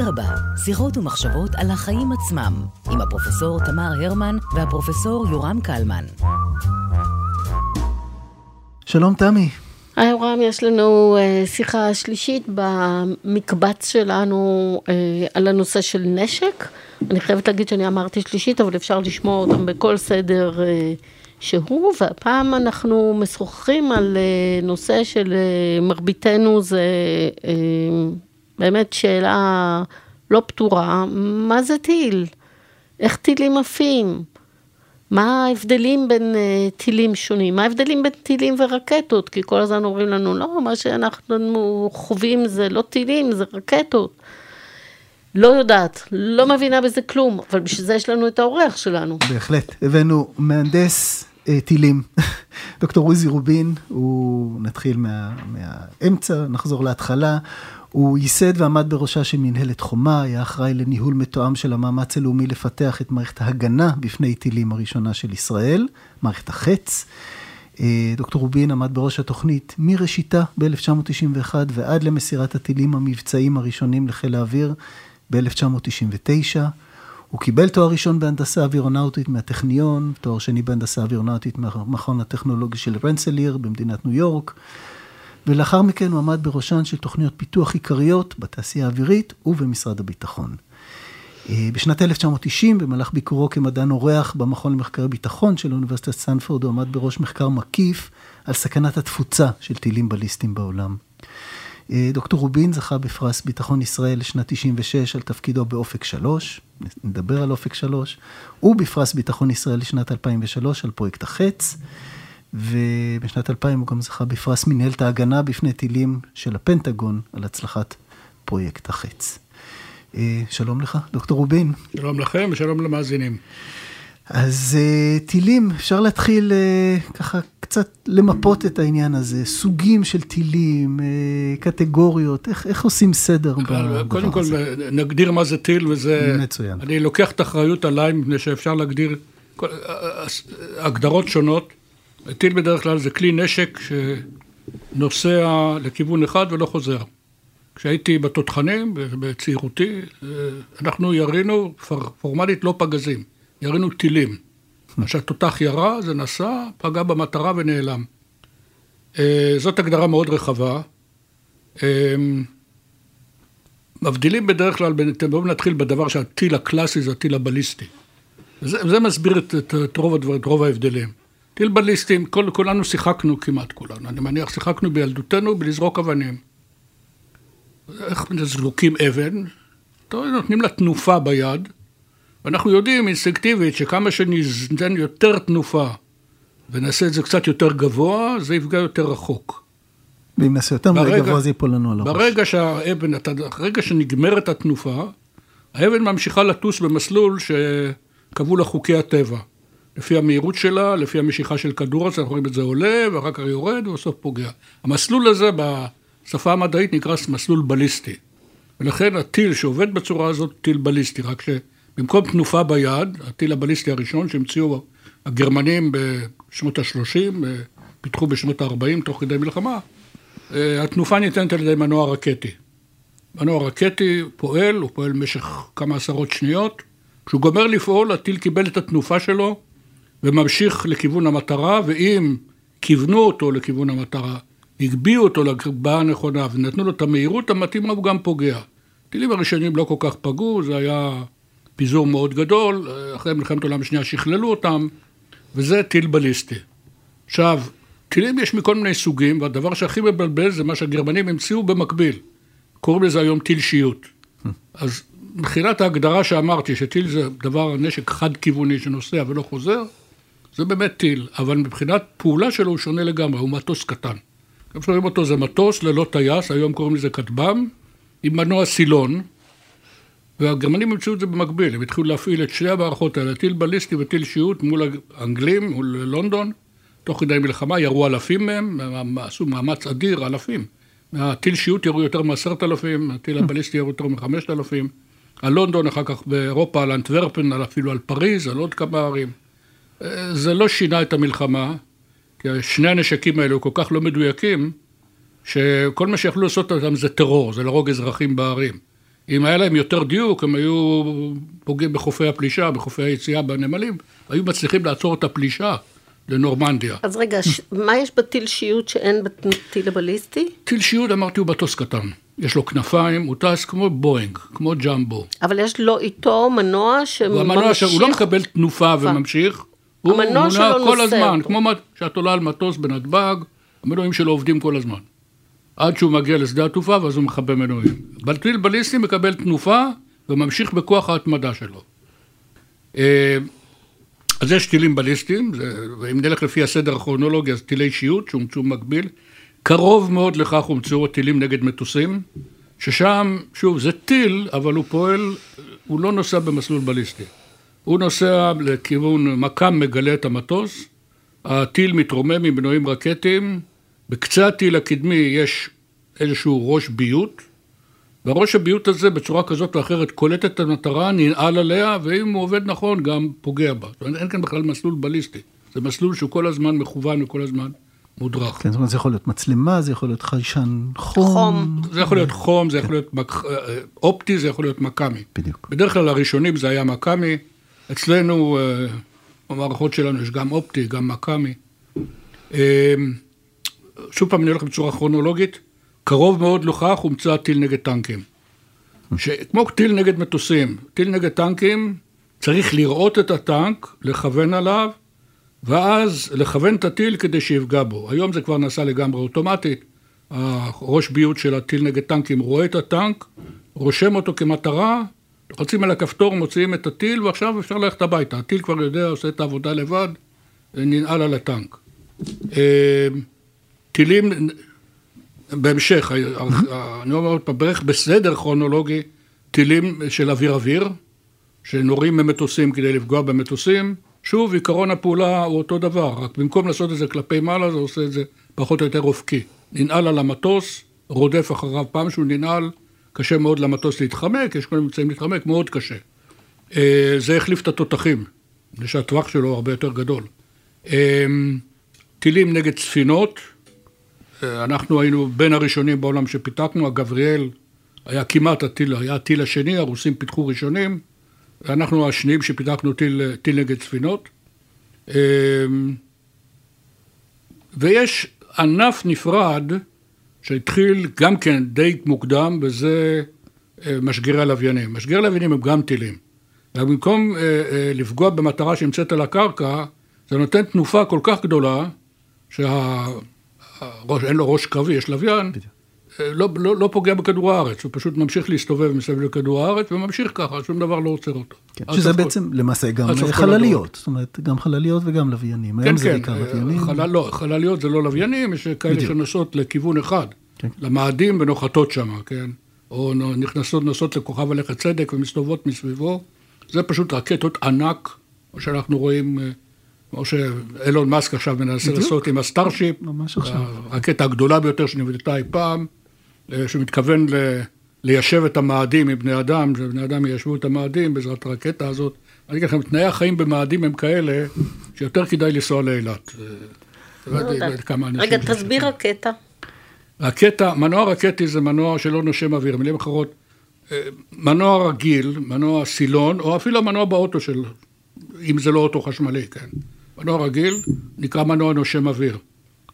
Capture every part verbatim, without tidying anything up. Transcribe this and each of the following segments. אדרבה, שיחות ומחשבות על החיים עצמם, עם הפרופסור תמר הרמן והפרופסור יורם קלמן. שלום תמי. היי יורם, יש לנו uh, שיחה שלישית במקבץ שלנו uh, על הנושא של נשק. אני חייבת להגיד שאני אמרתי שלישית, אבל אפשר לשמוע אותם בכל סדר uh, שהוא, והפעם אנחנו משוחחים על uh, נושא של uh, מרביתנו, זה uh, באמת שאלה לא פתורה, מה זה טיל? איך טילים עפים? מה ההבדלים בין uh, טילים שונים? מה ההבדלים בין טילים ורקטות? כי כל הזמן אומרים לנו, לא, מה שאנחנו חווים זה לא טילים, זה רקטות. לא יודעת, לא מבינה בזה כלום, אבל בשביל זה יש לנו את האורח שלנו. בהחלט, הבאנו מהנדס אה, טילים, דוקטור עוזי רובין, הוא נתחיל מה, מהאמצע, נחזור להתחלה, הוא ייסד ועמד בראשה של מנהלת חומה, היה אחראי לניהול מתואם של המאמץ הלאומי לפתח את מערכת ההגנה בפני טילים הראשונה של ישראל, מערכת החץ. דוקטור רובין עמד בראש התוכנית מראשיתה ב-אלף תשע מאות תשעים ואחת ועד למסירת הטילים המבצעים הראשונים לחיל האוויר ב-אלף תשע מאות תשעים ותשע. הוא קיבל תואר ראשון בהנדסה אווירונאוטית מהטכניון, תואר שני בהנדסה אווירונאוטית מהמכון הטכנולוגי של ראנסליר במדינת ניו יורק, ולאחר מכן הוא עמד בראשן של תוכניות פיתוח עיקריות בתעשייה האווירית ובמשרד הביטחון. בשנת אלף תשע מאות תשעים, במהלך ביקורו כמדען אורח במכון למחקרי ביטחון של אוניברסיטת סנפורד, הוא עמד בראש מחקר מקיף על סכנת התפוצה של טילים בליסטיים בעולם. דוקטור רובין זכה בפרס ביטחון ישראל לשנת תשעים ושש על תפקידו באופק שלוש, נדבר על אופק שלוש, ובפרס ביטחון ישראל לשנת אלפיים ושלוש על פרויקט החץ, ובשנת אלפיים הוא גם זכה בפרס מנהלת ההגנה בפני טילים של הפנטגון על הצלחת פרויקט החץ. שלום לך, דוקטור רובין. שלום לכם ושלום למאזינים. אז טילים, אפשר להתחיל ככה קצת למפות את העניין הזה, סוגים של טילים, קטגוריות, איך, איך עושים סדר בדבר הזה? קודם כל נגדיר מה זה טיל וזה... מצוין. אני לוקח את האחריות עליי מפני שאפשר להגדיר הגדרות שונות. טיל בדרך כלל זה כלי נשק שנוסע לכיוון אחד ולא חוזר. כשהייתי בתותחנים, בצעירותי, אנחנו ירינו, פורמלית לא פגזים, ירינו טילים. כשהתותח ירה, זה נסע, פגע במטרה ונעלם. זאת הגדרה מאוד רחבה. מבדילים בדרך כלל, בואו נתחיל בדבר שהטיל הקלאסי זה הטיל הבליסטי. זה, זה מסביר את, את, את, רוב הדבר, את רוב ההבדלים. טיל בליסטי, כל, כולנו שיחקנו כמעט כולנו. אני מניח, שיחקנו בילדותנו בלזרוק אבנים. איך זרוקים אבן, נותנים לה תנופה ביד, ואנחנו יודעים אינסטינקטיבית שכמה שניתן יותר תנופה, ונעשה את זה קצת יותר גבוה, זה יפגע יותר רחוק. ואם נעשה יותר מדי גבוה, זה ייפול לנו על הראש. ברגע שהאבן, ברגע שנגמרת התנופה, האבן ממשיכה לטוס במסלול שקבעו לה חוקי הטבע. לפי המהירות שלה, לפי המשיכה של כדור, אנחנו רואים את זה עולה, ואחר כך יורד, ובסוף פוגע. המסלול הזה ב... שפה המדעית נקרא מסלול בליסטי, ולכן הטיל שעובד בצורה הזאת טיל בליסטי, רק שבמקום תנופה ביד, הטיל הבליסטי הראשון שהמציאו הגרמנים בשנות ה-שלושים, פיתחו בשנות ה-ארבעים תוך כדי מלחמה, התנופה ניתנת על ידי מנוע רקטי. מנוע רקטי פועל, הוא פועל במשך כמה עשרות שניות, כשהוא גומר לפעול, הטיל קיבל את התנופה שלו, וממשיך לכיוון המטרה, ואם כיוונו אותו לכיוון המטרה, הגביעו אותו לבעה הנכונה, ונתנו לו את המהירות המתאימה, הוא גם פוגע. טילים הראשונים לא כל כך פגעו, זה היה פיזור מאוד גדול, אחרי מלחמת העולם השנייה שכללו אותם, וזה טיל בליסטי. עכשיו, טילים יש מכל מיני סוגים, והדבר שהכי מבלבל זה מה שהגרמנים המציאו במקביל. קוראים לזה היום טיל שיוט. אז מבחינת ההגדרה שאמרתי, שטיל זה דבר נשק חד-כיווני שנוסע ולא חוזר, זה באמת טיל, אבל מבחינת פעולה שלו הוא שונה לגמרי, הוא מטוס קטן. גם שומעים אותו, זה מטוס ללא טייס, היום קוראים לזה כטב"ם, עם מנוע סילון, והגרמנים המציאו את זה במקביל, הם התחילו להפעיל את שני המערכות האלה, טיל בליסטי וטיל שיוט מול האנגלים, מול לונדון, תוך כדי מלחמה, ירו אלפים מהם, עשו מאמץ אדיר, אלפים. הטיל שיוט ירו יותר מעשרת אלפים, הטיל הבליסטי ירו יותר מחמשת אלפים, על לונדון, אחר כך באירופה, על אנטוורפן, אפילו על פריז, על עוד כמה ערים. זה לא שינה את המלחמה, כי שני הנשקים האלו כל כך לא מדויקים, שכל מה שיכולו לעשות אותם זה טרור, זה להרוג אזרחים בערים. אם היה להם יותר דיוק, הם היו פוגעים בחופי הפלישה, בחופי היציאה בנמלים, היו מצליחים לעצור את הפלישה לנורמנדיה. אז רגע, מה יש בטיל שיוד שאין בטיל הבליסטי? טיל שיוד, אמרתי, הוא בטוס קטן. יש לו כנפיים, הוא טס כמו בואינג, כמו ג'מבו. אבל יש לו איתו מנוע שממשיך... והמנוע שהוא לא מקבל תנופה וממשיך. הוא מונע כל הזמן, כמו שאת עולה על מטוס בנתב"ג, המנועים שלו עובדים כל הזמן. עד שהוא מגיע לשדה התעופה, ואז הוא מכבה מנועים. טיל בליסטי מקבל תנופה וממשיך בכוח ההתמדה שלו. אז יש טילים בליסטיים, ואם נלך לפי הסדר הכרונולוגי, אז טילי שיוט שהומצאו מקביל, קרוב מאוד לכך הומצאו הטילים נגד מטוסים, ששם, שוב, זה טיל, אבל הוא פועל, הוא לא נוסע במסלול בליסטי. הוא נוסע לכיוון מקם מגלה את המטוס, הטיל מתרומם עם מנועים רקטיים, בקצה הטיל הקדמי יש איזשהו ראש ביוט, והראש הביוט הזה בצורה כזאת או אחרת קולט את המטרה, ננעל עליה, ואם הוא עובד נכון גם פוגע בה. זאת אומרת, אין כאן בכלל מסלול בליסטי. זה מסלול שהוא כל הזמן מכוון וכל הזמן מודרך. כן, זאת אומרת, זה יכול להיות מצלמה, זה יכול להיות חיישן חום. זה יכול להיות חום, זה יכול להיות אופטי, זה יכול להיות מקמי. בדיוק. בדרך כלל הראשונים זה היה מקמי. אצלנו, במערכות שלנו יש גם אופטי, גם מקמי. שוב פעם, אני הולך בצורה כרונולוגית, קרוב מאוד לכך הומצא טיל נגד טנקים. כמו טיל נגד מטוסים, טיל נגד טנקים, צריך לראות את הטנק, לכוון עליו, ואז לכוון את הטיל כדי שיפגע בו. היום זה כבר נעשה לגמרי אוטומטית. הראש ביוט של הטיל נגד טנקים רואה את הטנק, רושם אותו כמטרה, לוחצים על הכפתור, מוציאים את הטיל, ועכשיו אפשר ללכת הביתה. הטיל כבר יודע, עושה את העבודה לבד, ננעל על הטנק. טילים... בהמשך, אני אומר עוד פעם, בערך בסדר כרונולוגי, טילים של אוויר-אוויר, שנורים ממטוסים כדי לפגוע במטוסים. שוב, עיקרון הפעולה הוא אותו דבר, רק במקום לעשות את זה כלפי מעלה, זה עושה את זה פחות או יותר אופקי. ננעל על המטוס, רודף אחריו פעם שהוא ננעל, קשה מאוד למטוס להתחמק, יש כל אמצעים להתחמק, מאוד קשה. זה החליף את התותחים, שהטווח שלו הרבה יותר גדול. טילים נגד ספינות, אנחנו היינו בין הראשונים בעולם שפיתחנו, הגבריאל היה כמעט הטיל, היה הטיל השני, הרוסים פיתחו ראשונים, ואנחנו השניים שפיתחנו טיל, טיל נגד ספינות. ויש ענף נפרד שהתחיל גם כן די מוקדם, וזה משגרי הלוויינים. משגרי הלוויינים הם גם טילים. ובמקום לפגוע במטרה שנמצאת על הקרקע, זה נותן תנופה כל כך גדולה, שה... ראש, אין לו ראש קרבי, יש לוויין, לא, לא, לא פוגע בכדור הארץ, הוא פשוט ממשיך להסתובב מסביב לכדור הארץ, וממשיך ככה, שום דבר לא עוצר אותו. כן, שזה בעצם למעשה גם חלליות, זאת אומרת, גם חלליות וגם לוויינים. כן, כן, חלל, לא, חלליות זה לא לוויינים, יש כאלה שנוסעות לכיוון אחד, כן. למאדים ונוחתות שם, כן? או נכנסות, נוסעות לכוכב הלכת צדק ומסתובבות מסביבו, זה פשוט רקטות ענק, שאנחנו רואים... כמו שאלון מאסק עכשיו מנסה לעשות עם הסטארשיפ, הרקטה הגדולה ביותר שנבדתה אי פעם, שמתכוון ליישב את המאדים עם בני אדם, שבני אדם יישבו את המאדים בעזרת הרקטה הזאת. אני אגיד לכם, תנאי החיים במאדים הם כאלה, שיותר כדאי לנסוע לאילת. רגע, תסביר רקטה. רקטה, מנוע רקטי זה מנוע שלא נושם אוויר, מילים אחרות, מנוע רגיל, מנוע סילון, או אפילו מנוע באוטו של... אם זה לא אוטו חשמלי, כן. מנוע רגיל נקרא מנוע נושם אוויר.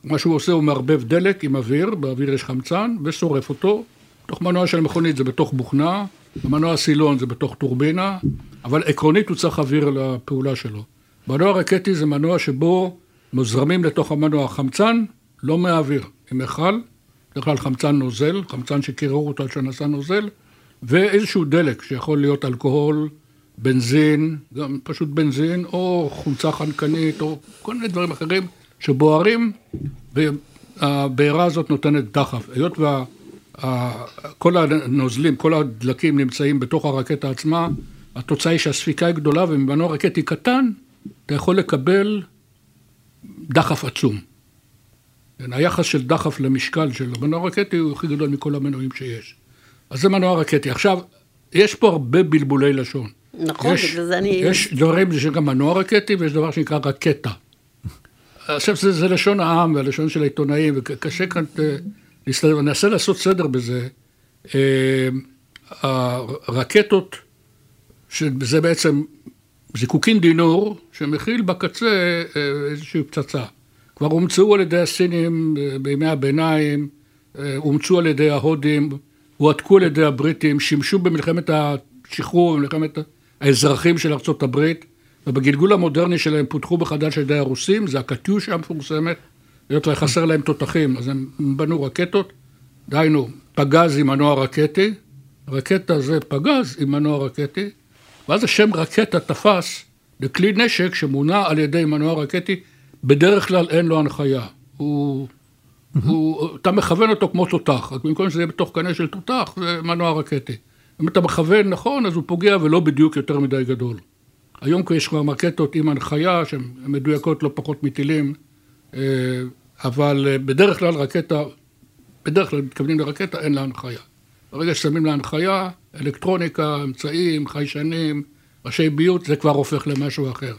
מה שהוא עושה הוא מערבב דלק עם אוויר, באוויר יש חמצן, ושורף אותו. בתוך מנוע של מכונית זה בתוך בוכנה, במנוע סילון זה בתוך טורבינה, אבל עקרונית הוא צריך אוויר לפעולה שלו. מנוע רקטי זה מנוע שבו מוזרמים לתוך המנוע חמצן, לא מהאוויר, עם מכל, בדרך כלל חמצן נוזל, חמצן שקירור אותו עד שנעשה נוזל, ואיזשהו דלק שיכול להיות אלכוהול, בנזין, גם פשוט בנזין, או חומצה חנקנית, או כל מיני דברים אחרים שבוערים, והבעירה הזאת נותנת דחף. היות וכל הנוזלים, כל הדלקים נמצאים בתוך הרקטה עצמה, התוצאה היא שהספיקה היא גדולה, וממנוע רקטי קטן, אתה יכול לקבל דחף עצום. היחס של דחף למשקל של המנוע רקטי הוא הכי גדול מכל המנועים שיש. אז זה מנוע רקטי. עכשיו, יש פה הרבה בלבולי לשון. נכון, בגלל זה אני... יש דברים שגם מנוע רקטי, ויש דבר שנקרא רקטה. עכשיו, זה, זה לשון העם, והלשון של העיתונאים, וקשה כאן, נסתדר, ננסה לעשות סדר בזה. הרקטות, שזה בעצם זיקוקין דינור, שמכיל בקצה איזושהי פצצה. כבר הומצאו על ידי הסינים בימי הביניים, הומצאו על ידי ההודים, הועתקו על ידי הבריטים, שימשו במלחמת השחרור, במלחמת האזרחים של ארצות הברית, ובגלגול המודרני שלהם פותחו בחדש על ידי הרוסים, זה הקטיושה המפורסמת, להיות לה חסר להם תותחים, אז הם בנו רקטות, דהיינו פגז עם מנוע רקטי, רקטה זה פגז עם מנוע רקטי, ואז השם רקטה תפס לכלי נשק שמונע על ידי מנוע רקטי, בדרך כלל אין לו הנחיה, הוא, הוא, אתה מכוון אותו כמו תותח, רק במקום שזה יהיה בתוך קנה של תותח, זה מנוע רקטי. אם אתה מכוון נכון, אז הוא פוגע ולא בדיוק יותר מדי גדול. היום יש כבר רקטות עם הנחיה, שהן מדויקות לא פחות מטילים, אבל בדרך כלל רקטה, בדרך כלל מתכוונים לרקטה, אין לה הנחיה. ברגע ששמים לה הנחיה, אלקטרוניקה, אמצעים, חיישנים, ראשי ביות, זה כבר הופך למשהו אחר.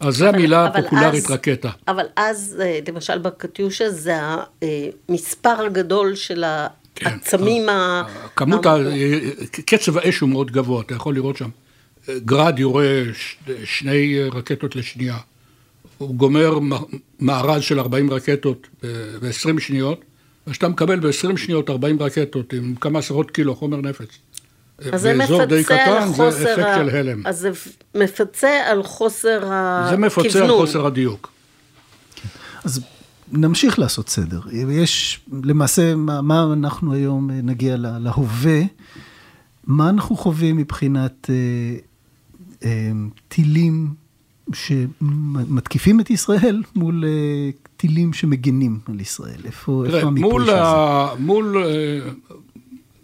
אז זו המילה הפופולרית רקטה. אבל אז, למשל בקטיושה, זה המספר הגדול של העצמים ה... כמות, קצב האש הוא מאוד גבוה, אתה יכול לראות שם. גרד יורה שני רקטות לשנייה. הוא גומר מארז של ארבעים רקטות ב-עשרים שניות, ושאתה מקבל ב-עשרים שניות ארבעים רקטות עם כמה עשרות קילו חומר נפץ. אז זה מפצה על חוסר ה... אז זה מפצה על חוסר הכיוונון. זה מפצה על חוסר הדיוק. אז נמשיך לעשות סדר. יש, למעשה, מה אנחנו היום נגיע להווה, מה אנחנו חווים מבחינת טילים שמתקיפים את ישראל מול טילים שמגנים על ישראל? איפה המיפוי של זה?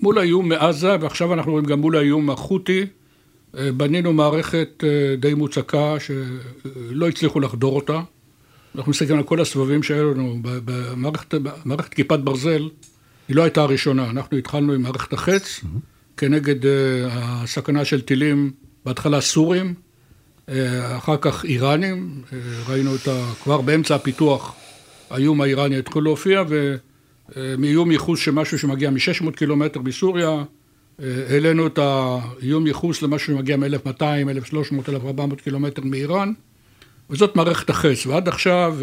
מול האיום מעזה, ועכשיו אנחנו רואים גם מול האיום החוטי, בנינו מערכת די מוצקה שלא הצליחו לחדור אותה. אנחנו מסתכלים על כל הסבבים שהיו לנו. במערכת כיפת ברזל, היא לא הייתה הראשונה. אנחנו התחלנו עם מערכת החץ, כנגד הסכנה של טילים, בהתחלה סורים, אחר כך איראנים, ראינו את ה... כבר באמצע הפיתוח, האיום האיראני התחיל להופיע, ומאיום ייחוס שמשהו שמגיע מ-שש מאות קילומטר בסוריה, העלינו את האיום ייחוס למשהו שמגיע מ-אלף מאתיים, אלף ושלוש מאות, אלף וארבע מאות קילומטר מאיראן, וזאת מערכת החץ, ועד עכשיו,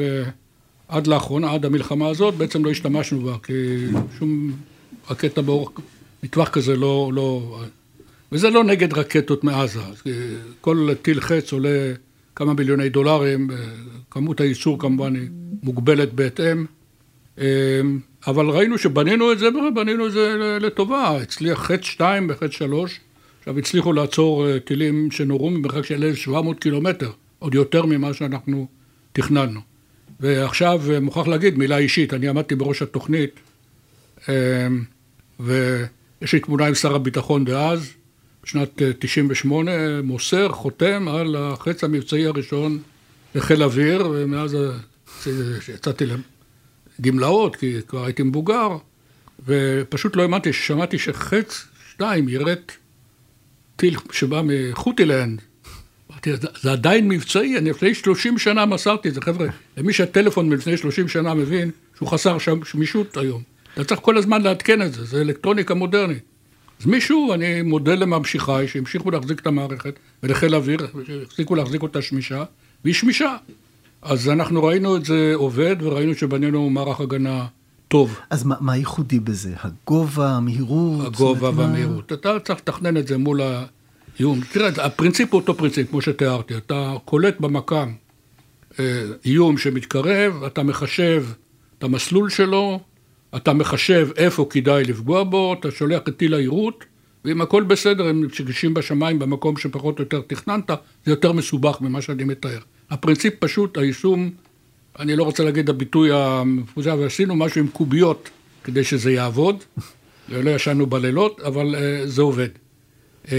עד לאחרונה, עד המלחמה הזאת, בעצם לא השתמשנו בה, כי שום רקטה באור... מטווח כזה לא, לא... וזה לא נגד רקטות מעזה. כל טיל חץ עולה כמה מיליוני דולרים, כמות הייצור כמובן היא מוגבלת בהתאם, אבל ראינו שבנינו את זה, בנינו את זה לטובה. הצליח חץ שתיים וחץ שלוש, עכשיו הצליחו לעצור טילים שנורו ממרחק של אלף ושבע מאות קילומטר, עוד יותר ממה שאנחנו תכננו. ועכשיו מוכרח להגיד מילה אישית, אני עמדתי בראש התוכנית, ו... יש לי תמונה עם שר הביטחון דאז, בשנת תשעים ושמונה, מוסר, חותם על החץ המבצעי הראשון לחיל אוויר, ומאז יצאתי לגמלאות, כי כבר הייתי מבוגר, ופשוט לא האמנתי, שמעתי שחץ שתיים ירד טיל שבא מחוטילנד. אמרתי, זה עדיין מבצעי, אני לפני שלושים שנה מסרתי את זה, חבר'ה, למי שהטלפון מלפני שלושים שנה מבין, שהוא חסר שמישות היום. אתה צריך כל הזמן להתקן את זה, זה אלקטרוניקה מודרנית. אז מישהו, אני מודה לממשיכיי, שהמשיכו להחזיק את המערכת, ולחיל אוויר, שהחזיקו להחזיק אותה שמישה, והיא שמישה. אז אנחנו ראינו את זה עובד, וראינו שבנינו מערך הגנה טוב. אז מה, מה ייחודי בזה? הגובה, המהירות? הגובה והמהירות. אתה צריך לתכנן את זה מול האיום. תראה, הפרינציפ הוא אותו פרינציפ, כמו שתיארתי. אתה קולט במקם איום שמתקרב, אתה מחשב את המסלול שלו, אתה מחשב איפה כדאי לפגוע בו, אתה שולח את טיל העירות, ואם הכל בסדר, הם נפגשים בשמיים במקום שפחות או יותר תכננת, זה יותר מסובך ממה שאני מתאר. הפרינציפ פשוט, היישום, אני לא רוצה להגיד הביטוי המפוזר, ועשינו משהו עם קוביות כדי שזה יעבוד, לא ישנו בלילות, אבל uh, זה עובד. Uh,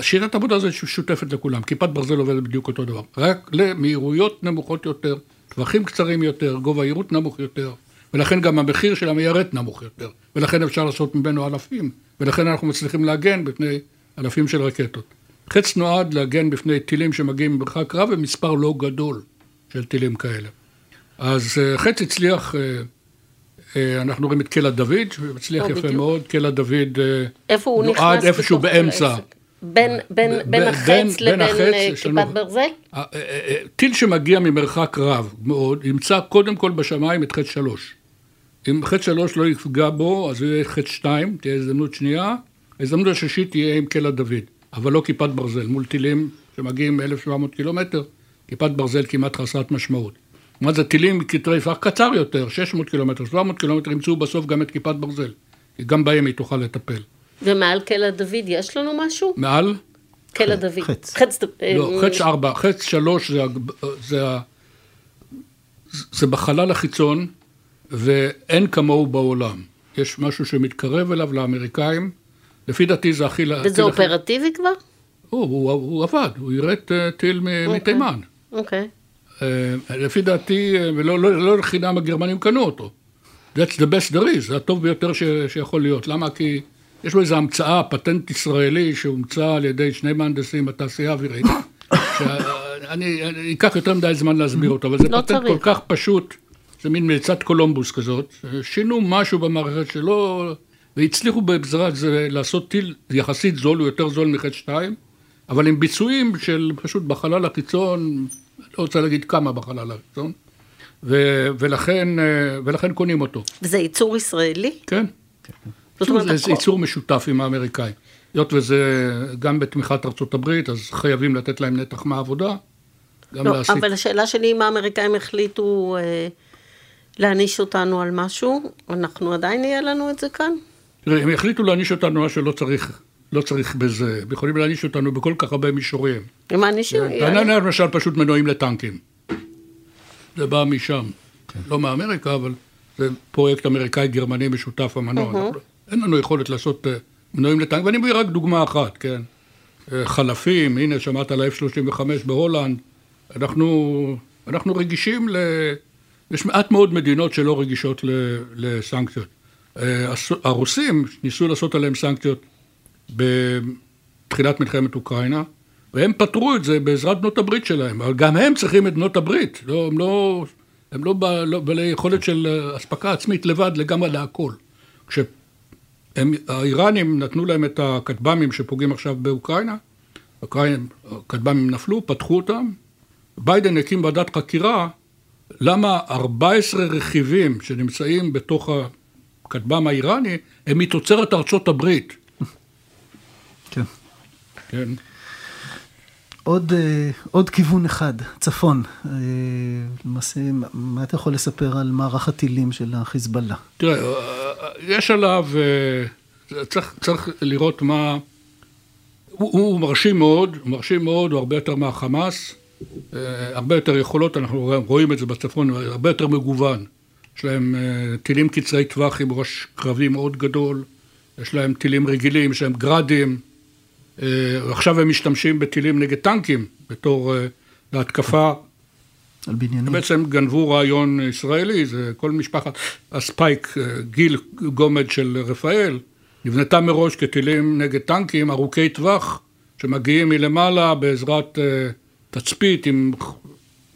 שיטת העבודה הזאת שותפת לכולם, כיפת ברזל עובדת בדיוק אותו דבר, רק למהירויות נמוכות יותר, טווחים קצרים יותר, גובה עירות נמוך יותר, ולכן גם המחיר של המיירת נמוך יותר, ולכן אפשר לעשות ממנו אלפים, ולכן אנחנו מצליחים להגן בפני אלפים של רקטות. חץ נועד להגן בפני טילים שמגיעים מרחק רב, ומספר לא גדול של טילים כאלה. אז חץ הצליח אנחנו רואים את קלע דוד, שמצליח יפה מאוד, קלע דוד נועד איפשהו באמצע. בין החץ לבין כיפת ברזל? טיל שמגיע ממרחק רב מאוד, ימצא קודם כל בשמיים את חץ שלוש. אם חץ שלוש לא יפגע בו, אז יהיה חץ שתיים, תהיה הזדמנות שנייה, הזדמנות השישית תהיה עם קלע דוד, אבל לא כיפת ברזל, מול טילים שמגיעים אלף שבע מאות קילומטר, כיפת ברזל כמעט חסרת משמעות. מה זה טילים כתרי פח קצר יותר, שש מאות קילומטר, שבע מאות קילומטר, ימצאו בסוף גם את כיפת ברזל, כי גם בהם היא תוכל לטפל. ומעל קלע דוד יש לנו משהו? מעל? קלע דוד. חץ. לא, חץ ארבע, חץ שלוש זה בחלל החיצון, ואין כמוהו בעולם. יש משהו שמתקרב אליו לאמריקאים, לפי דעתי זה הכי... וזה אופרטיבי כבר? הוא עבד, הוא ירט טיל מתימן. אוקיי. לפי דעתי, ולא לחינם הגרמנים קנו אותו. That's the best there is, זה הטוב ביותר שיכול להיות. למה? כי יש לו איזו המצאה, פטנט ישראלי, שהומצא על ידי שני מהנדסים, התעשייה האווירית. אני אקח יותר מדי זמן להסביר אותו, אבל זה פטנט כל כך פשוט, זה מין מליצת קולומבוס כזאת. שינו משהו במערכת שלו, והצליחו בעזרת זה לעשות טיל יחסית זול, הוא יותר זול מחץ שתיים, אבל עם ביצועים של פשוט בחלל הקיצון, לא רוצה להגיד כמה בחלל הקיצון, ולכן, ולכן קונים אותו. וזה ייצור ישראלי? כן. זה ייצור משותף עם האמריקאים. היות וזה גם בתמיכת ארצות הברית, אז חייבים לתת להם נתח מהעבודה. לא, אבל השאלה שלי, אם האמריקאים החליטו להניש אותנו על משהו, אנחנו עדיין יהיה לנו את זה כאן? תראה, הם החליטו להניש אותנו על משהו, לא צריך... לא צריך בזה, יכולים להניש אותנו בכל כך הרבה מישורים. הם אנשים... ואנחנו למשל פשוט מנועים לטנקים. זה בא משם, לא מאמריקה, אבל זה פרויקט אמריקאי-גרמני משותף המנוע. אין לנו יכולת לעשות מנועים לטנק, ואני מביא רק דוגמה אחת, כן? חלפים, הנה שמעת על ה-אף שלושים וחמש בהולנד, אנחנו רגישים ל... יש מעט מאוד מדינות שלא רגישות לסנקציות. הרוסים ניסו לעשות עליהם סנקציות בתחילת מלחמת אוקראינה, והם פתרו את זה בעזרת בנות הברית שלהם, אבל גם הם צריכים את בנות הברית, לא, הם לא, הם לא בעלי יכולת של הספקה עצמית לבד לגמרי להכל. כשהאיראנים נתנו להם את הכטב"מים שפוגעים עכשיו באוקראינה, הכטב"מים נפלו, פתחו אותם, ביידן הקים ועדת חקירה, למה ארבעה עשר רכיבים שנמצאים בתוך הכטב"ם האיראני, הם מתוצרת ארצות הברית, כן. כן. עוד, עוד כיוון אחד, צפון. למעשה, מה אתה יכול לספר על מערך הטילים של החיזבאללה? תראה, יש עליו, צריך, צריך לראות מה, הוא, הוא מרשים מאוד, הוא מרשים מאוד, הוא הרבה יותר מהחמאס, הרבה יותר יכולות, אנחנו רואים את זה בצפון, הרבה יותר מגוון. יש להם טילים קצרי טווח עם ראש קרבי מאוד גדול, יש להם טילים רגילים, יש להם גרדים, עכשיו הם משתמשים בטילים נגד טנקים, בתור להתקפה. על בניינים. בעצם גנבו רעיון ישראלי, זה כל משפחת הספייק, גיל גומד של רפאל, נבנתה מראש כטילים נגד טנקים, ארוכי טווח, שמגיעים מלמעלה בעזרת תצפית עם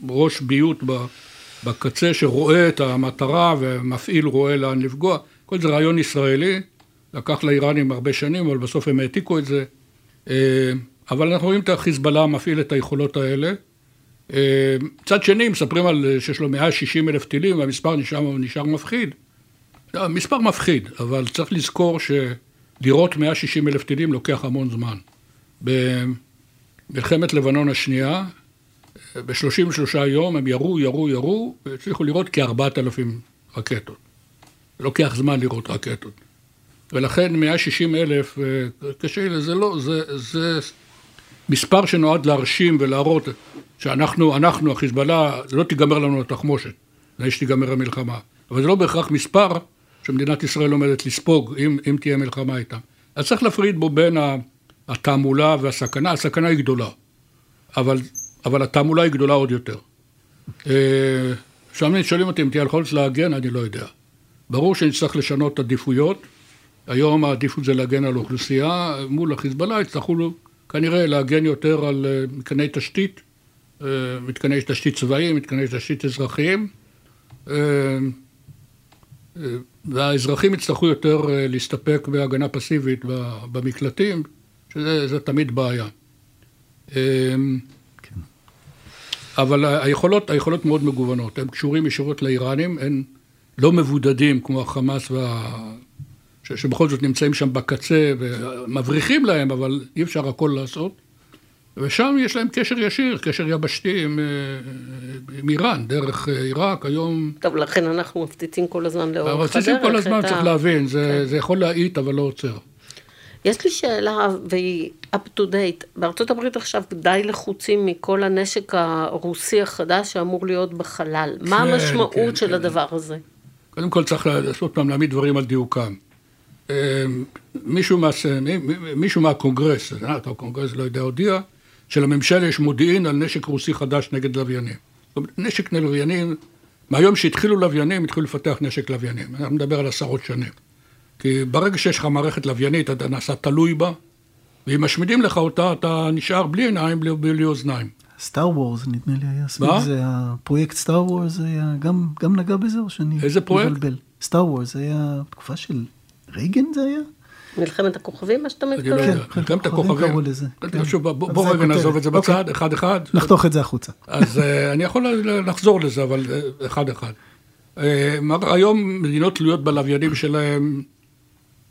ראש ביות בקצה, שרואה את המטרה ומפעיל רואה לאן לפגוע. כל זה רעיון ישראלי, לקח לאיראנים הרבה שנים, אבל בסוף הם העתיקו את זה. אבל אנחנו רואים את החיזבאללה מפעיל את היכולות האלה. צד שני, מספרים על שיש לו מאה ושישים אלף טילים, והמספר נשאר, נשאר מפחיד. מספר מפחיד, אבל צריך לזכור שלראות מאה ושישים אלף טילים לוקח המון זמן. במלחמת לבנון השנייה, ב-שלושים ושלושה יום הם ירו, ירו, ירו, והצליחו לראות כ-ארבעת אלפים רקטות. לוקח זמן לראות רקטות. ולכן מאה ושישים אלף, קשה, זה לא, זה, זה מספר שנועד להרשים ולהראות שאנחנו, אנחנו, החיזבאללה, לא תיגמר לנו התחמושת, לא שתיגמר המלחמה. אבל זה לא בהכרח מספר שמדינת ישראל עומדת לספוג, אם, אם תהיה מלחמה איתם. אז צריך להפריד בו בין התעמולה והסכנה, הסכנה היא גדולה, אבל, אבל התעמולה היא גדולה עוד יותר. שם שואלים אותי אם תהיה יכולת להגן, אני לא יודע. ברור שנצטרך לשנות את עדיפויות, היום העדיפות זה להגן על אוכלוסייה, מול החיזבאללה יצטרכו כנראה להגן יותר על מתקני תשתית, מתקני תשתית צבאיים, מתקני תשתית אזרחיים, והאזרחים הצטרכו יותר להסתפק בהגנה פסיבית במקלטים, שזה תמיד בעיה. אבל היכולות, היכולות מאוד מגוונות, הם קשורים ישירות לאיראנים, הם לא מבודדים כמו החמאס וה... ש... שבכל זאת נמצאים שם בקצה ומבריחים להם, אבל אי אפשר הכל לעשות, ושם יש להם קשר ישיר, קשר יבשתי עם, עם איראן, דרך עיראק, היום... טוב, לכן אנחנו מפציצים כל הזמן לאורך הדרך. מפציצים כל הזמן, צריך ה... להבין, זה, כן. זה יכול להעיט, אבל לא עוצר. יש לי שאלה, והיא up to date, בארצות הברית עכשיו די לחוצים מכל הנשק הרוסי החדש שאמור להיות בחלל. כן, מה המשמעות כן, של כן. הדבר הזה? קודם כל צריך לעשות פעם להעמיד דברים על דיוקם. מישהו, מה, מישהו מהקונגרס, הקונגרס לא יודע הודיע, שלממשלה יש מודיעין על נשק רוסי חדש נגד לוויינים. נשק לוויינים, מהיום שהתחילו לוויינים, התחילו לפתח נשק לוויינים. אנחנו מדבר על עשרות שנים. כי ברגע שיש לך מערכת לוויינית, אתה נעשה תלוי בה, ואם משמידים לך אותה, אתה נשאר בלי עיניים, בלי, בלי אוזניים. סטאר וורז, נדמה לי, היה סביב זה, הפרויקט סטאר וורז היה, גם, גם נגע בזה, או שאני... איזה פרויקט? סטאר וורז היה תקופה של רייגן זה היה? מלחמת הכוכבים, מה שאתה מתכוון? כן, מלחמת הכוכבים. בוא רגע נעזוב את זה בצד, אחד-אחד. נחתוך את זה החוצה. אז אני יכול לחזור לזה, אבל אחד-אחד. היום מדינות תלויות בלוויינים שלהם,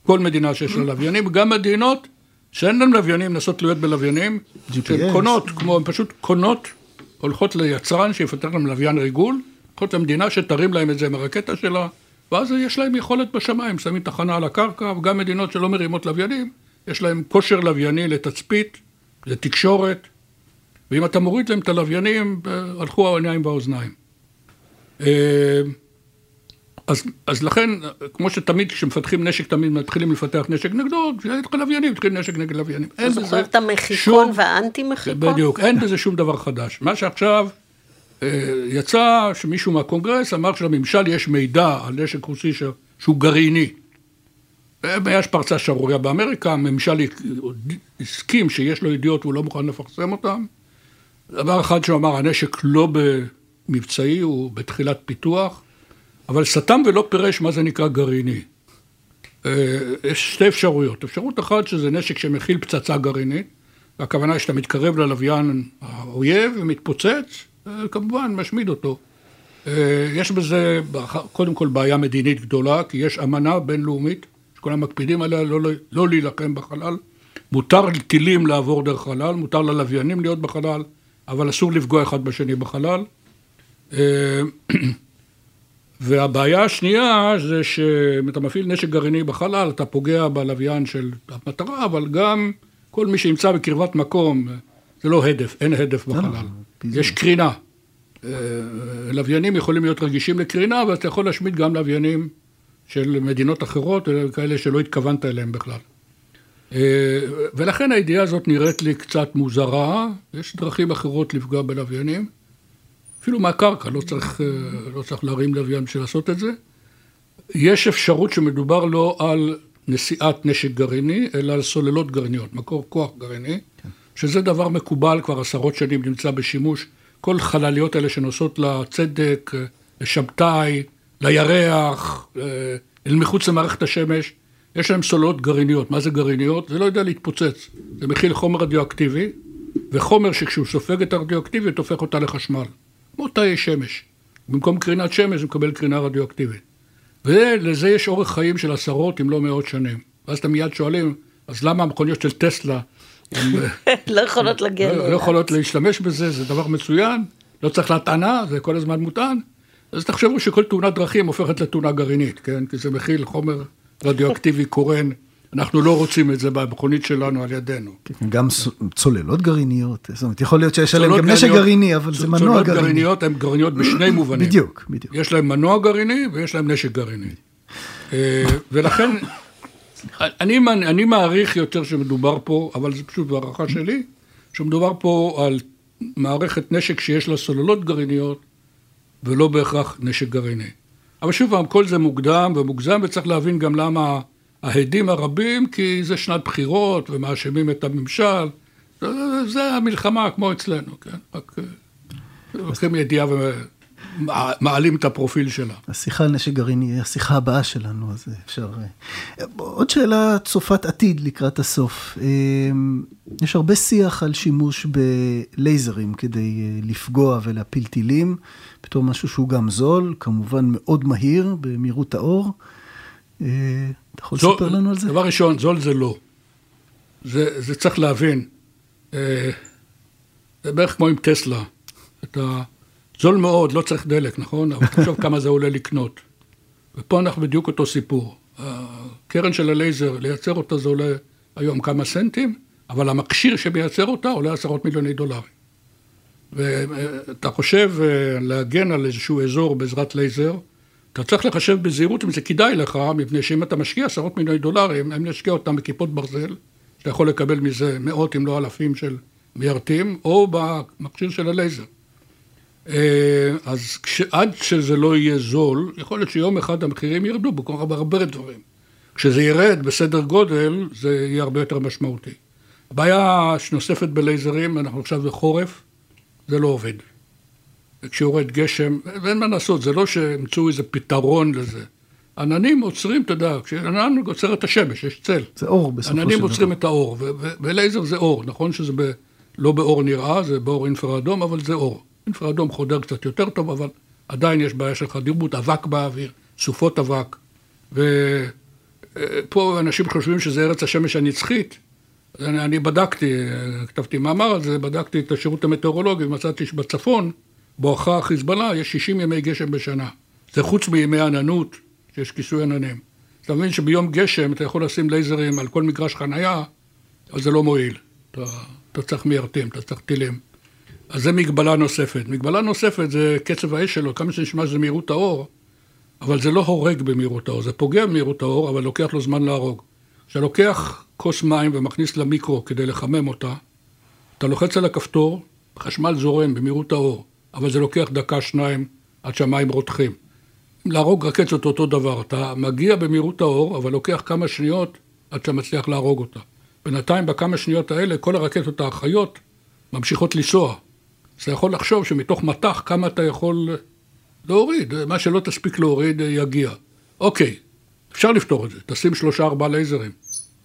כל מדינה שיש לה לוויינים, גם מדינות שאין להם לוויינים, נסות תלויות בלוויינים, שהן קונות, כמו הן פשוט קונות, הולכות ליצרן שיפתח להם לוויין ריגול, הולכות למדינה שתרים להם את זה מהרקטה שלה, ואז יש להם יכולת בשמיים, שמים תחנה על הקרקע, וגם מדינות שלא מרימות לוויינים, יש להם כושר לווייני לתצפית, לתקשורת, ואם אתה מוריד להם את הלוויינים, הלכו העיניים והאוזניים. אז, אז לכן, כמו שתמיד כשמפתחים נשק, תמיד מתחילים לפתח נשק נגדו, לוויינים, מתחילים נשק נגד לוויינים. אתה זוכר את המחיקון והאנטי-מחיקון? בדיוק, אין בזה שום דבר חדש. מה שעכשיו יצא שמישהו מהקונגרס אמר שלממשל יש מידע על נשק רוסי שהוא גרעיני. יש פרצה שערוריה באמריקה, הממשל הסכים שיש לו ידיעות והוא לא מוכן לפרסם אותם. דבר אחד שהוא אמר, הנשק לא במבצעי, הוא בתחילת פיתוח, אבל סתם ולא פירש מה זה נקרא גרעיני. יש שתי אפשרויות. אפשרות אחת שזה נשק שמכיל פצצה גרעינית, והכוונה שאתה מתקרב ללוויין האויב ומתפוצץ, כמובן משמיד אותו. יש בזה קודם כל בעיה מדינית גדולה, כי יש אמנה בינלאומית, שכולם מקפידים עליה לא, לא להילחם בחלל. מותר טילים לעבור דרך חלל, מותר ללוויינים להיות בחלל, אבל אסור לפגוע אחד בשני בחלל. והבעיה השנייה זה שאתה מפעיל נשק גרעיני בחלל, אתה פוגע בלוויין של המטרה, אבל גם כל מי שימצא בקרבת מקום, זה לא הדף, אין הדף בחלל. יש קרינה. לוויינים יכולים להיות רגישים לקרינה, ואתה יכול להשמיד גם לוויינים של מדינות אחרות, כאלה שלא התכוונת אליהם בכלל. ולכן האידיעה הזאת נראית לי קצת מוזרה, יש דרכים אחרות לפגוע בלוויינים, אפילו מהקרקע, לא צריך, לא צריך להרים לוויין בשביל לעשות את זה. יש אפשרות שמדובר לא על נשיאת נשק גרעיני, אלא על סוללות גרעיניות, מקור כוח גרעיני, כן. שזה דבר מקובל, כבר עשרות שנים נמצא בשימוש, כל חלליות האלה שנוסעות לצדק, לשבתאי, לירח, אל מחוץ למערכת השמש, יש להם סוללות גרעיניות. מה זה גרעיניות? זה לא יודע להתפוצץ. זה מכיל חומר רדיואקטיבי, וחומר שכשהוא סופג את הרדיואקטיבית, הופך אותה לחשמל. כמו תאי שמש. במקום קרינת שמש, הוא מקבל קרינה רדיואקטיבית. ולזה יש אורך חיים של עשרות, אם לא מאות שנים. ואז אתם מיד שואלים, אז למה המכוניות של טסלה לא יכולות לגן? לא יכולות להשתמש בזה, זה דבר מצוין, לא צריך להטענה, זה כל הזמן מוטען. אז תחשבו שכל תאונת דרכים הופכת לתאונה גרעינית, כן? כי זה מכיל חומר רדיואקטיבי קורן, אנחנו לא רוצים את זה במכונית שלנו על ידינו. גם צוללות גרעיניות, זאת אומרת, יכול להיות שיש עליהן גם נשק גרעיני, אבל זה מנוע גרעיני. צוללות גרעיניות הן גרעיניות בשני מובנים. בדיוק, בדיוק. יש להן מנוע גרעיני ויש להן נשק גרעיני. ולכן, אני, אני מעריך יותר שמדובר פה, אבל זה פשוט בהערכה שלי, שמדובר פה על מערכת נשק שיש לה סוללות גרעיניות, ולא בהכרח נשק גרעיני. אבל שוב, כל זה מוקדם ומוגזם, וצריך להבין גם למה ההדים הרבים, כי זה שנת בחירות, ומאשמים את הממשל, זה המלחמה כמו אצלנו, כן? רק לוקחים ידיעה מעלים את הפרופיל שלה. השיחה על נשק גרעיני היא השיחה הבאה שלנו, אז אפשר... עוד שאלה צופת עתיד לקראת הסוף. יש הרבה שיח על שימוש בלייזרים כדי לפגוע ולהפיל טילים, בתור משהו שהוא גם זול, כמובן מאוד מהיר במהירות האור. אתה יכול לספר לנו על זה? דבר ראשון, זול זה לא. זה, זה צריך להבין. זה בערך כמו עם טסלה. אתה... זול מאוד, לא צריך דלק, נכון? אבל תחשוב כמה זה עולה לקנות. ופה אנחנו בדיוק אותו סיפור. הקרן של הלייזר, לייצר אותה זה עולה היום כמה סנטים, אבל המכשיר שמייצר אותה עולה עשרות מיליוני דולרים. ואתה חושב להגן על איזשהו אזור בעזרת לייזר, אתה צריך לחשב בזהירות אם זה כדאי לך, מפני שאם אתה משקיע עשרות מיליוני דולרים, אם נשקיע אותם בכיפות ברזל, אתה יכול לקבל מזה מאות אם לא אלפים של מיירטים, או במכשיר של הלייזר. אז עד שזה לא יהיה זול, יכול להיות שיום אחד המחירים ירדו, בכל כך הרבה דברים. כשזה ירד בסדר גודל, זה יהיה הרבה יותר משמעותי. הבעיה שנוספת בלייזרים, אנחנו עכשיו בחורף, זה לא עובד. כשיורד גשם, ואין מה לעשות, זה לא שהמצאו איזה פתרון לזה. עננים עוצרים, אתה יודע, כשענן עוצר את השמש, יש צל. זה אור בסופו של דבר. עננים עוצרים את האור, ולייזר זה אור, נכון שזה לא באור נראה, זה באור אינפראדום, אבל זה אור. אינפראדום חודר קצת יותר טוב, אבל עדיין יש בעיה של חדירות, אבק באוויר, סופות אבק, ופה אנשים חושבים שזה ארץ השמש הנצחית, אני, אני בדקתי, כתבתי מאמר על זה, בדקתי את השירות המטאורולוגי, ומצאתי שבצפון, בואכה חיזבאללה, יש שישים ימי גשם בשנה, זה חוץ מימי עננות, שיש כיסוי עננים, אתה מבין שביום גשם אתה יכול לשים לייזרים על כל מגרש חנייה, אבל זה לא מועיל, אתה, אתה צריך מיירטים, אתה צריך טילים, אז זה מגבלה נוספת. מגבלה נוספת זה קצב האש שלו, כמה שנשמע שזה מהירות האור, אבל זה לא הורג במהירות האור, זה פוגע במהירות האור, אבל לוקח לו זמן להרוג. כשאתה לוקח כוס מים ומכניס למיקרו כדי לחמם אותה, אתה לוחץ על הכפתור, חשמל זורם במהירות האור, אבל זה לוקח דקה, שניים, עד שהמים רותחים. להרוג רקצות אותו דבר, אתה מגיע במהירות האור, אבל לוקח כמה שניות עד שאתה מצליח להרוג אותה. בינתיים, בכמה שניות האלה, כל הרקצות האחיות ממשיכות לנסוע. אתה יכול לחשוב שמתוך מתח כמה אתה יכול להוריד, מה שלא תספיק להוריד יגיע. אוקיי, אפשר לפתור את זה, תשים שלושה ארבעה לייזרים,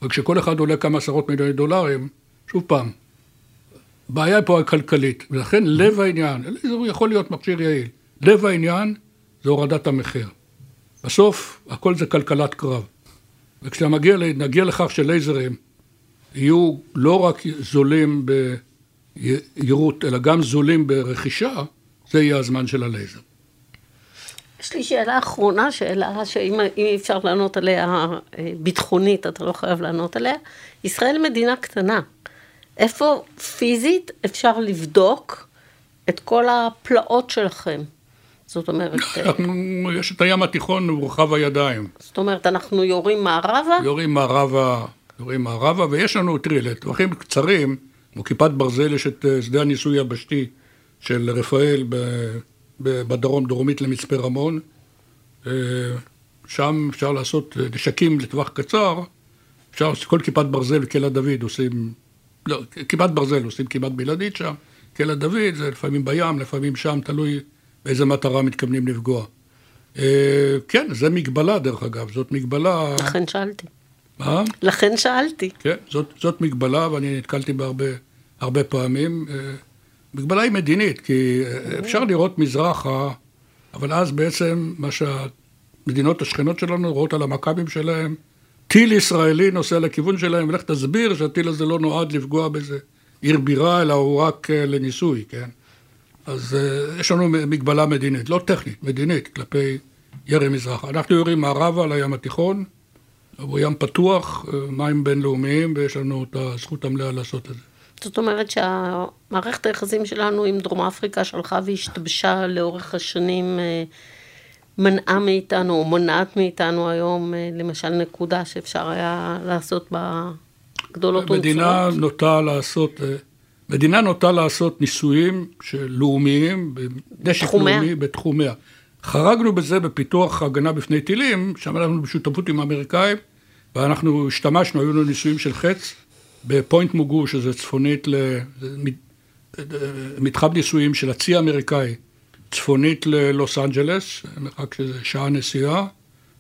וכשכל אחד עולה כמה עשרות מיליוני דולרים, שוב פעם, הבעיה פה הכלכלית, ולכן לב העניין, הלייזר יכול להיות מכשיר יעיל, לב העניין זה הורדת המחיר. בסוף, הכל זה כלכלת קרב, וכשאתה מגיע, נגיע לכך שלייזרים יהיו לא רק זולים ב... יירות, אלא גם זולים ברכישה, זה יהיה הזמן של הלייזר. יש לי שאלה אחרונה, שאלה שאם אפשר לענות עליה ביטחונית, אתה לא חייב לענות עליה. ישראל מדינה קטנה. איפה פיזית אפשר לבדוק את כל הפלאות שלכם? זאת אומרת... יש את הים התיכון ורחב הידיים. זאת אומרת, אנחנו יורים מערבה? יורים מערבה, יורים מערבה, ויש לנו טרילת, דרכים קצרים, כמו כיפת ברזל, יש את שדה הניסוי היבשתי של רפאל בדרום, דרומית למצפה רמון. שם אפשר לעשות נשקים לטווח קצר. אפשר, כל כיפת ברזל וקלע דוד עושים, לא, כיפת ברזל עושים כמעט בלעדית שם. קלע דוד זה לפעמים בים, לפעמים שם, תלוי באיזה מטרה מתכוונים לפגוע. כן, זה מגבלה דרך אגב, זאת מגבלה... לכן שאלתי. מה? לכן שאלתי. כן, זאת, זאת מגבלה, ואני נתקלתי בה הרבה, הרבה פעמים. מגבלה היא מדינית, כי אפשר לראות מזרחה, אבל אז בעצם מה שהמדינות השכנות שלנו רואות על המכבים שלהם, טיל ישראלי נוסע לכיוון שלהם, ולך תסביר שהטיל הזה לא נועד לפגוע באיזה עיר בירה, אלא הוא רק לניסוי, כן? אז יש לנו מגבלה מדינית, לא טכנית, מדינית, כלפי ירי מזרחה. אנחנו יורים מערבה על הים התיכון, הוא ים פתוח, מים בינלאומיים, ויש לנו את הזכות המלאה לעשות את זה. זאת אומרת שהמערכת היחסים שלנו עם דרום אפריקה שלחה והשתבשה לאורך השנים, מנעה מאיתנו, או מונעת מאיתנו היום, למשל נקודה שאפשר היה לעשות בה גדולות ונצורות. מדינה נוטה לעשות, מדינה נוטה לעשות ניסויים לאומיים, נשק לאומי בתחומיה. חרגנו בזה בפיתוח הגנה בפני טילים, שם אנחנו בשותפות עם האמריקאים, ואנחנו השתמשנו, היו לנו ניסויים של חץ, בפוינט מוגו, שזה צפונית למתחם ניסויים של הצי האמריקאי, צפונית ללוס אנג'לס, רק שזה שעה נסיעה,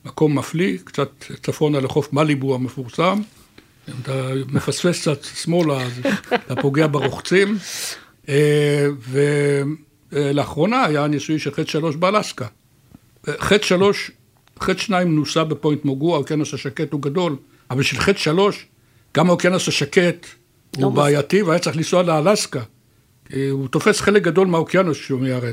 מקום מפליא, קצת צפונה לחוף מליבו המפורסם, אתה מפספס קצת שמאלה, אז אתה פוגע ברוחצים, ולאחרונה היה ניסוי של חץ שלוש באלסקה. חץ שלוש, חץ שניים נוסע בפוינט מוגו, האוקיינוס השקט הוא גדול, אבל של חץ שלוש, גם האוקיינוס השקט הוא בעייתי, והיה צריך לנסוע לאלסקה. הוא תופס חלק גדול מהאוקיינוס שהוא מיירד.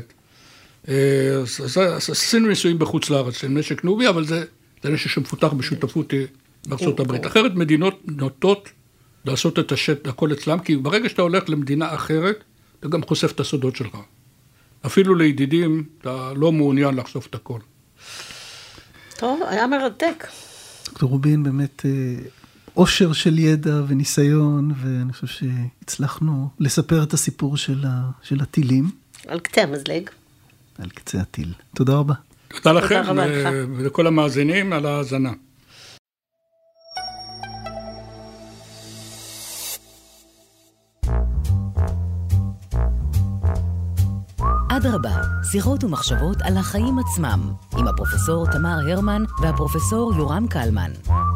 אז עשינו ניסויים בחוץ לארץ, זה נשק נובי, אבל זה נשק שמפותח בשותפות בארצות הברית. אחרת מדינות נוטות לעשות את הכל אצלם, כי ברגע שאתה הולך למדינה אחרת, אתה גם חושף את הסודות שלך. אפילו לידידים, אתה לא מעוניין לחשוף את הכל. טוב, היה מרתק. דוקטור רובין, באמת עושר של ידע וניסיון, ואני חושב שהצלחנו לספר את הסיפור של הטילים. על קצה המזלג. על קצה הטיל. תודה רבה. תודה לכם ולכל המאזינים על ההאזנה. אדרבה, שיחות ומחשבות על החיים עצמם, עם הפרופסור תמר הרמן והפרופסור יורם קלמן.